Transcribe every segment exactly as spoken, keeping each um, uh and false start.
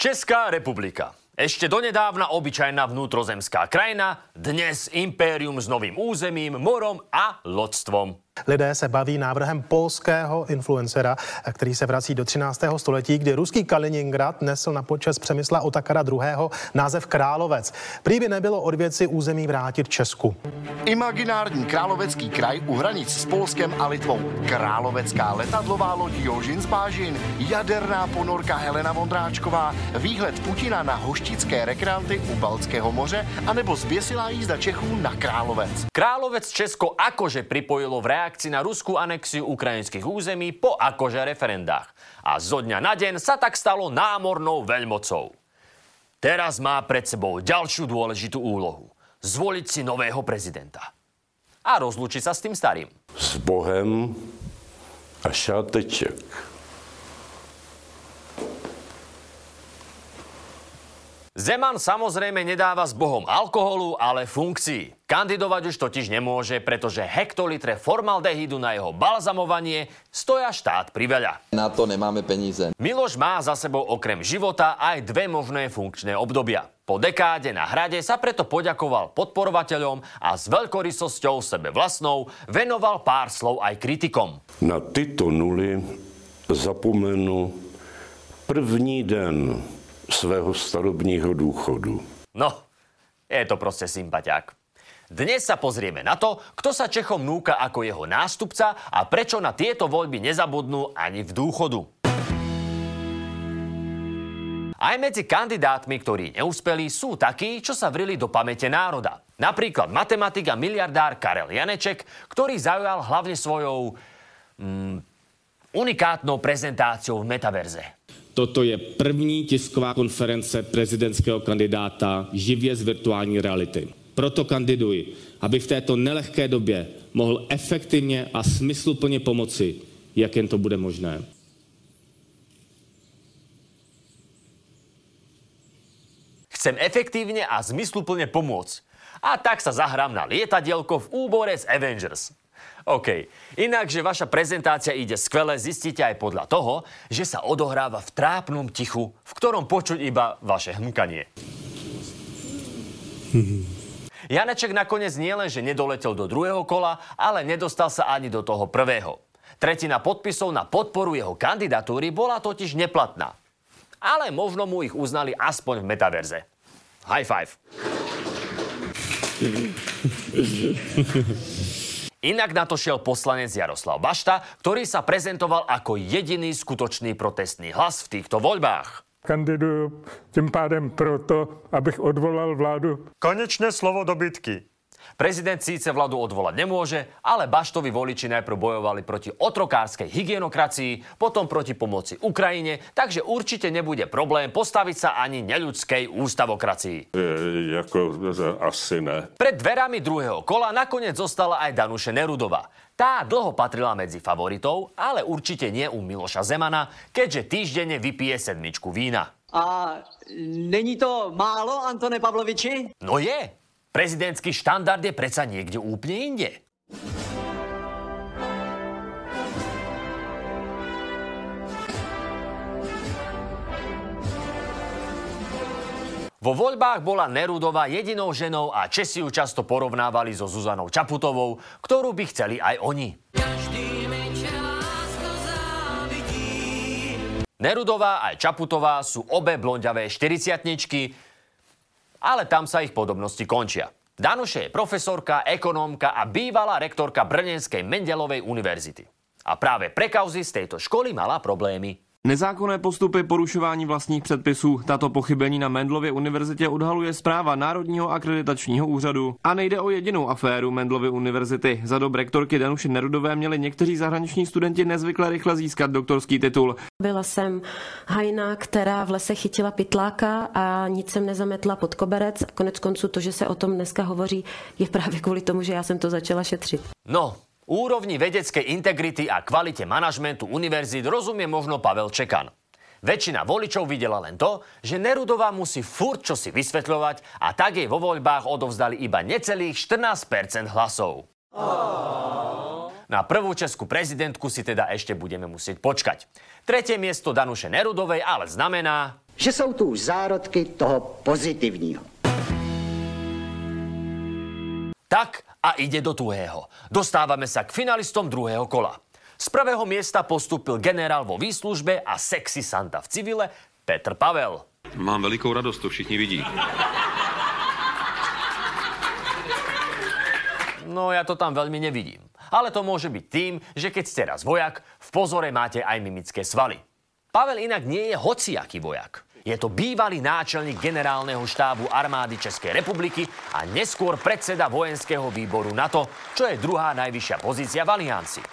Česká republika. Ešte donedávna obyčajná vnútrozemská krajina, dnes impérium s novým územím, morom a lodstvom. Lidé se baví návrhem polského influencera, který se vrací do třináctého století, kdy ruský Kaliningrad nesl na počest Přemysla Otakara druhého. název Královec. Prý by nebylo od věci území vrátit Česku. Imaginární královecký kraj u hranic s Polskem a Litvou. Královecká letadlová loď Jožin z Bážin, jaderná ponorka Helena Vondráčková, výhled Putina na hoštické rekreanty u Baltského moře anebo zběsilá jízda Čechů na Královec. Královec Česko akože pripojilo v reakcii na ruskú anexiu ukrajinských území po akože referendách. A zo dňa na deň sa tak stalo námornou veľmocou. Teraz má pred sebou ďalšiu dôležitú úlohu. Zvoliť si nového prezidenta. A rozlúčiť sa s tým starým. S Bohem a šáteček. Zeman samozrejme nedáva s Bohom alkoholu, ale funkcií. Kandidovať už totiž nemôže, pretože hektolitre formaldehydu na jeho balzamovanie stoja štát priveľa. Na to nemáme peníze. Miloš má za sebou okrem života aj dve možné funkčné obdobia. Po dekáde na hrade sa preto poďakoval podporovateľom a s veľkorysosťou sebe vlastnou venoval pár slov aj kritikom. Na tyto nuly zapomenu první den svého starobního důchodu. No, je to proste sympatiák. Dnes sa pozrieme na to, kto sa Čechom núka ako jeho nástupca a prečo na tieto voľby nezabudnú ani v dôchodu. Aj medzi kandidátmi, ktorí neúspeli, sú takí, čo sa vrili do pamäte národa. Napríklad matematik a miliardár Karel Janeček, ktorý zaujal hlavne svojou mm, unikátnou prezentáciou v metaverze. Toto je první tisková konference prezidentského kandidáta živě z virtuální reality. Proto kandiduji, aby v této nelehké době mohl efektivně a smysluplně pomoci, jak jen to bude možné. Chcem efektívne a zmysluplne pomôcť. A tak sa zahrám na lietadielko v úbore z Avengers. OK. Inakže vaša prezentácia ide skvele, zistíte aj podľa toho, že sa odohráva v trápnom tichu, v ktorom počuť iba vaše hmkanie. Janeček nakoniec nielenže nedoletel do druhého kola, ale nedostal sa ani do toho prvého. Tretina podpisov na podporu jeho kandidatúry bola totiž neplatná. Ale možno mu ich uznali aspoň v metaverze. High five. Inak na to šiel poslanec Jaroslav Bašta, ktorý sa prezentoval ako jediný skutočný protestný hlas v týchto voľbách. Kandiduju tým pádem proto, abych odvolal vládu. Konečne slovo dobytky. Prezident síce vládu odvolať nemôže, ale Baštovi voliči najprv bojovali proti otrokárskej hygienokracii, potom proti pomoci Ukrajine, takže určite nebude problém postaviť sa ani neľudskej ústavokracii. E, jako, asi ne. Pred dverami druhého kola nakoniec zostala aj Danuše Nerudová. Tá dlho patrila medzi favoritov, ale určite nie u Miloša Zemana, keďže týždenne vypije sedmičku vína. A není to málo, Antone Pavloviči? No je. Prezidentský štandard je predsa niekde úplne inde. Vo voľbách bola Nerudová jedinou ženou a Česi ju často porovnávali so Zuzanou Čaputovou, ktorú by chceli aj oni. Nerudová aj Čaputová sú obe blondiavé štyridsiatničky, ale tam sa ich podobnosti končia. Danuše je profesorka, ekonómka a bývalá rektorka brněnskej Mendelovej univerzity. A práve pre kauzy z tejto školy mala problémy. Nezákonné postupy porušování vlastních předpisů. Tato pochybení na Mendelově univerzitě odhaluje zpráva Národního akreditačního úřadu. A nejde o jedinou aféru Mendelovy univerzity. Za dob rektorky Danuše Nerudové měli někteří zahraniční studenti nezvykle rychle získat doktorský titul. Byla jsem hajná, která v lese chytila pytláka a nic jsem nezametla pod koberec. Konec konců to, že se o tom dneska hovoří, je právě kvůli tomu, že já jsem to začala šetřit. No. Úrovni vedeckej integrity a kvalite manažmentu univerzít rozumie možno Pavel Čekan. Väčšina voličov videla len to, že Nerudová musí furt čosi vysvetľovať a tak jej vo voľbách odovzdali iba necelých štrnásť percent hlasov. Aww. Na prvú českú prezidentku si teda ešte budeme musieť počkať. Tretie miesto Danuše Nerudovej ale znamená, že sú tu už zárodky toho pozitívneho. Tak a ide do tuhého. Dostávame sa k finalistom druhého kola. Z prvého miesta postúpil generál vo výslužbe a sexy Santa v civile Petr Pavel. Mám veľkou radosť, to všichni vidí. No ja to tam veľmi nevidím. Ale to môže byť tým, že keď ste raz vojak, v pozore máte aj mimické svaly. Pavel inak nie je hociaký vojak. Je to bývalý náčelník generálneho štábu armády Českej republiky a neskôr predseda vojenského výboru NATO, čo je druhá najvyššia pozícia v alianci.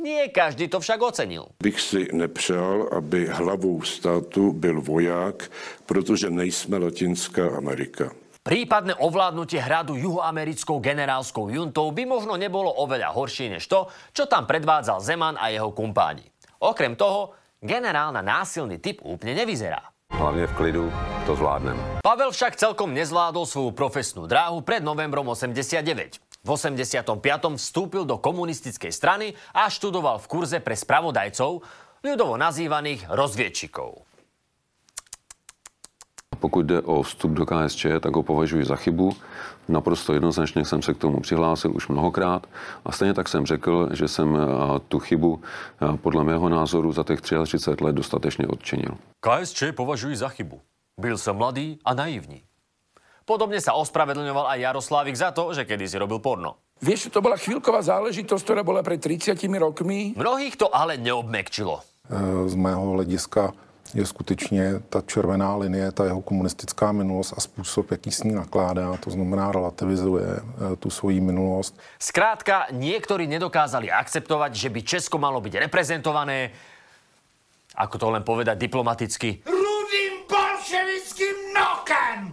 Nie každý to však ocenil. Bych si nepřál, aby hlavou státu byl voják, protože nejsme Latinská Amerika. Prípadné ovládnutie hradu juhoamerickou generálskou juntou by možno nebolo oveľa horšie než to, čo tam predvádzal Zeman a jeho kumpáni. Okrem toho, generál na násilný typ úplne nevyzerá. Hlavne v klidu to zvládnem. Pavel však celkom nezvládol svoju profesnú dráhu pred novembrom osemdesiatdeväť. V osemdesiatom piatom vstúpil do komunistickej strany a študoval v kurze pre spravodajcov, ľudovo nazývaných rozviedčikov. Pokud jde o vstup do K S Č, tak ho považuji za chybu. Naprosto jednoznačně jsem se k tomu přihlásil už mnohokrát. A stejně tak jsem řekl, že jsem tu chybu podle mého názoru za těch třicet tři let dostatečně odčinil. K S Č považuji za chybu. Byl jsem mladý a naivní. Podobně se ospravedlňoval aj Jaroslávik za to, že kedysi robil porno. Vieš, to bola chvíľková záležitosť, ktorá bola pred tridsiatimi rokmi. Mnohých to ale neobmekčilo. Z mého hlediska je skutečně ta červená linie, ta jeho komunistická minulost a způsob, jaký s ní nakládá, to znamená relativizuje tu svoji minulost. Zkrátka, niektorí nedokázali akceptovať, že by Česko malo byť reprezentované, ako to len povedať diplomaticky, rudým bolševickým nokem!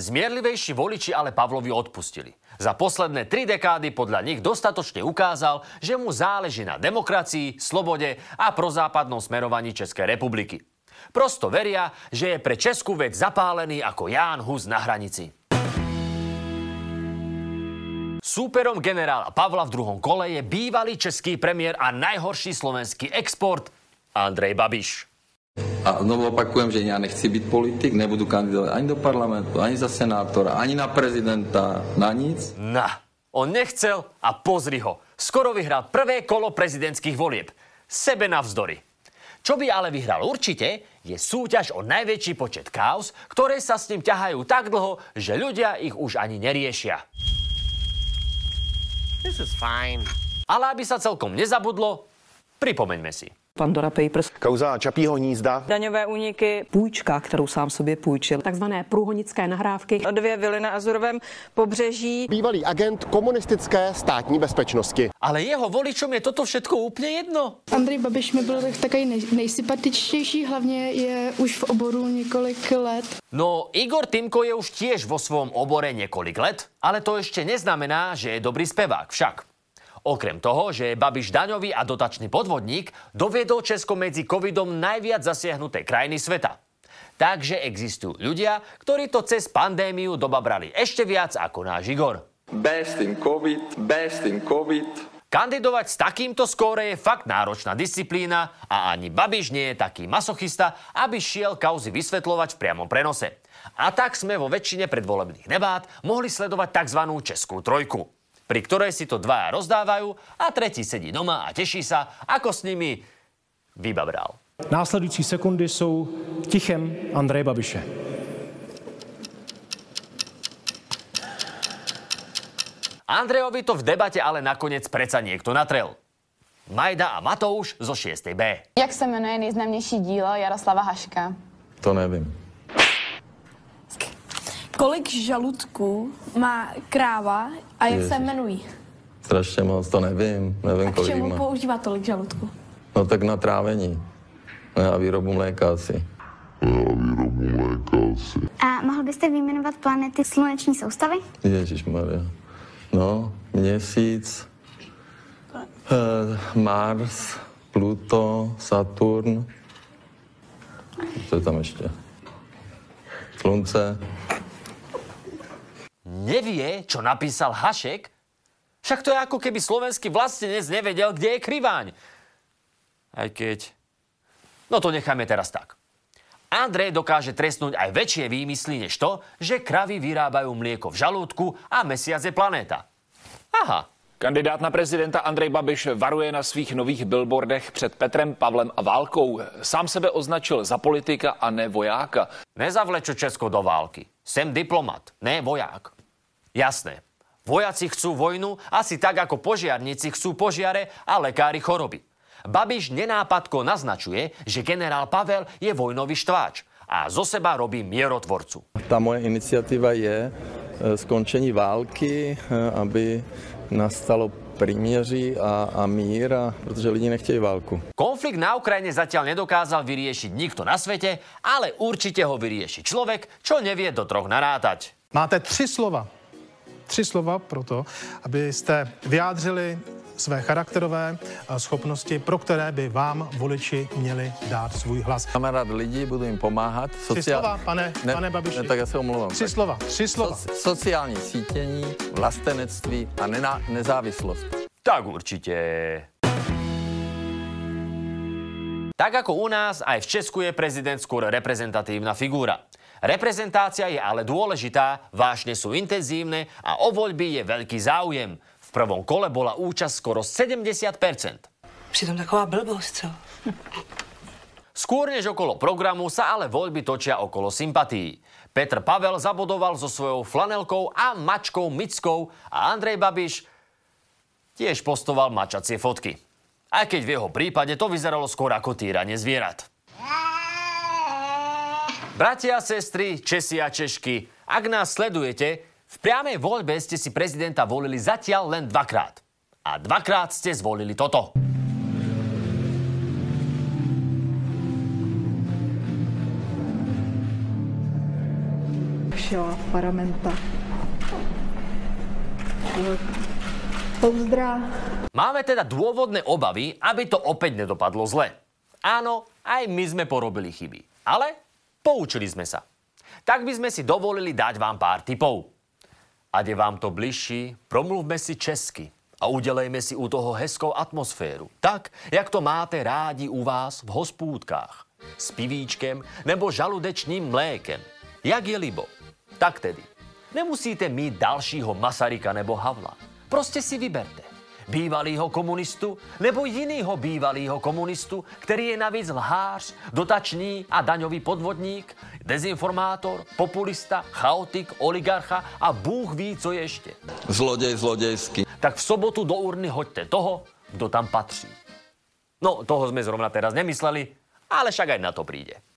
Zmierlivejší voliči ale Pavlovi odpustili. Za posledné tri dekády podľa nich dostatočne ukázal, že mu záleží na demokracii, slobode a prozápadnom smerovaní Českej republiky. Prosto veria, že je pre českú vec zapálený ako Jan Hus na hranici. Súperom generála Pavla v druhom kole je bývalý český premiér a najhorší slovenský export Andrej Babiš. A znovu opakujem, že ja nechci byť politik, nebudu kandidovať ani do parlamentu, ani za senátora, ani na prezidenta, na nic. Na, on nechcel a pozri ho. Skoro vyhral prvé kolo prezidentských volieb. Sebe navzdory. Čo by ale vyhral určite, je súťaž o najväčší počet káuz, ktoré sa s ním ťahajú tak dlho, že ľudia ich už ani neriešia. This is fine. Ale aby sa celkom nezabudlo, pripomeňme si. Pandora Papers. Kauza Čapího hnízda. Daňové úniky. Půjčka, kterou sám sobě půjčil. Takzvané průhonické nahrávky. Dvě vily na Azurovém pobřeží. Bývalý agent komunistické státní bezpečnosti. Ale jeho voličům je toto všetko úplně jedno. Andrej Babiš mi byl tak takový nej, nejsympatičtější, hlavně je už v oboru několik let. No, Igor Timko je už tiež vo svém obore několik let, ale to ještě neznamená, že je dobrý zpevák však. Okrem toho, že je Babiš daňový a dotačný podvodník, doviedol Česko medzi covidom najviac zasiahnuté krajiny sveta. Takže existujú ľudia, ktorí to cez pandémiu dobabrali ešte viac ako náš Igor. Best in covid, best in covid. Kandidovať s takýmto skóre je fakt náročná disciplína a ani Babiš nie je taký masochista, aby šiel kauzy vysvetľovať v priamom prenose. A tak sme vo väčšine predvolebných debát mohli sledovať tzv. Českú trojku, pri ktorej si to dvaja rozdávajú a tretí sedí doma a teší sa, ako s nimi vybabral. Následující sekundy jsou tichem Andreje Babiše. Andrejovi to v debate ale nakoniec preca niekto natrel. Majda a Matouš zo šesté bé. Jak se jmenuje nejznámější dílo Jaroslava Haška? To nevím. Kolik žaludků má kráva a jak Ježiš. Se jmenují? Strašně moc, to nevím. nevím a k čemu kolik má. Používá tolik žaludků? No tak na trávení. Na výrobu mléka asi. Na výrobu mléka asi. A mohl byste vyjmenovat planety sluneční soustavy? Ježišmarja. No, měsíc, eh, Mars, Pluto, Saturn. Co je tam ještě? Slunce. Nevie, čo napísal Hašek? Však to je ako keby slovenský vlastenec nevedel, kde je Kriváň. Aj keď... No to necháme teraz tak. Andrej dokáže trestnúť aj väčšie výmysly než to, že kravy vyrábajú mlieko v žalúdku a mesiac je planéta. Aha. Kandidát na prezidenta Andrej Babiš varuje na svých nových billboardech před Petrem Pavlem a válkou. Sám sebe označil za politika a ne vojáka. Nezavleču Česko do války. Sem diplomat, ne voják. Jasné. Vojaci chcú vojnu asi tak, ako požiarníci chcú požiare a lekári choroby. Babiš nenápadko naznačuje, že generál Pavel je vojnový štváč a zo seba robí mierotvorcu. Tá moje iniciatíva je skončení války, aby nastalo príměří a, a mír, a, protože lidi nechtějí válku. Konflikt na Ukrajine zatiaľ nedokázal vyriešiť nikto na svete, ale určite ho vyrieši človek, čo nevie do troch narátať. Máte tři slova. Tři slova proto, aby ste vyjádřili své charakterové schopnosti, pro které by vám voliči měli dát svůj hlas. Máme rád lidi, budu jim pomáhat. Sociál... Tři slova, pane, ne, pane Babiši. Ne, tak já se omlouvám. Tři slova, tři slova. So, sociální sítění, vlastenectví a nená, nezávislost. Tak určitě. Tak ako u nás, aj v Česku je prezident skôr reprezentatívna figúra. Reprezentácia je ale dôležitá, vášne sú intenzívne a o voľby je veľký záujem. V prvom kole bola účasť skoro sedemdesiat percent. Přitom taková blbosť, co? Skôr než okolo programu sa ale voľby točia okolo sympatií. Petr Pavel zabodoval so svojou flanelkou a mačkou Mickou a Andrej Babiš tiež postoval mačacie fotky. Aj keď v jeho prípade to vyzeralo skôr ako týranie zvierat. Bratia, sestry, Česi a Češky, ak nás sledujete, v priamej voľbe ste si prezidenta volili zatiaľ len dvakrát. A dvakrát ste zvolili toto. Všela parlamenta. Pozdra. Máme teda dôvodné obavy, aby to opäť nedopadlo zle. Áno, aj my sme porobili chyby. Ale poučili sme sa. Tak by sme si dovolili dať vám pár tipov. Ade vám to bližší, promluvme si česky a udelejme si u toho hezkou atmosféru. Tak, jak to máte rádi u vás v hospůdkách. S pivíčkem nebo žaludečným mlékem. Jak je libo. Tak tedy. Nemusíte mít dalšího Masaryka nebo Havla. Prostě si vyberte. Bývalýho komunistu nebo jinýho bývalýho komunistu, který je navíc lhář, dotační a daňový podvodník, dezinformátor, populista, chaotik, oligarcha a bůh ví, co ještě. Zloděj zlodějský. Tak v sobotu do urny hoďte toho, kdo tam patří. No, toho sme zrovna teraz nemysleli, ale však aj na to príde.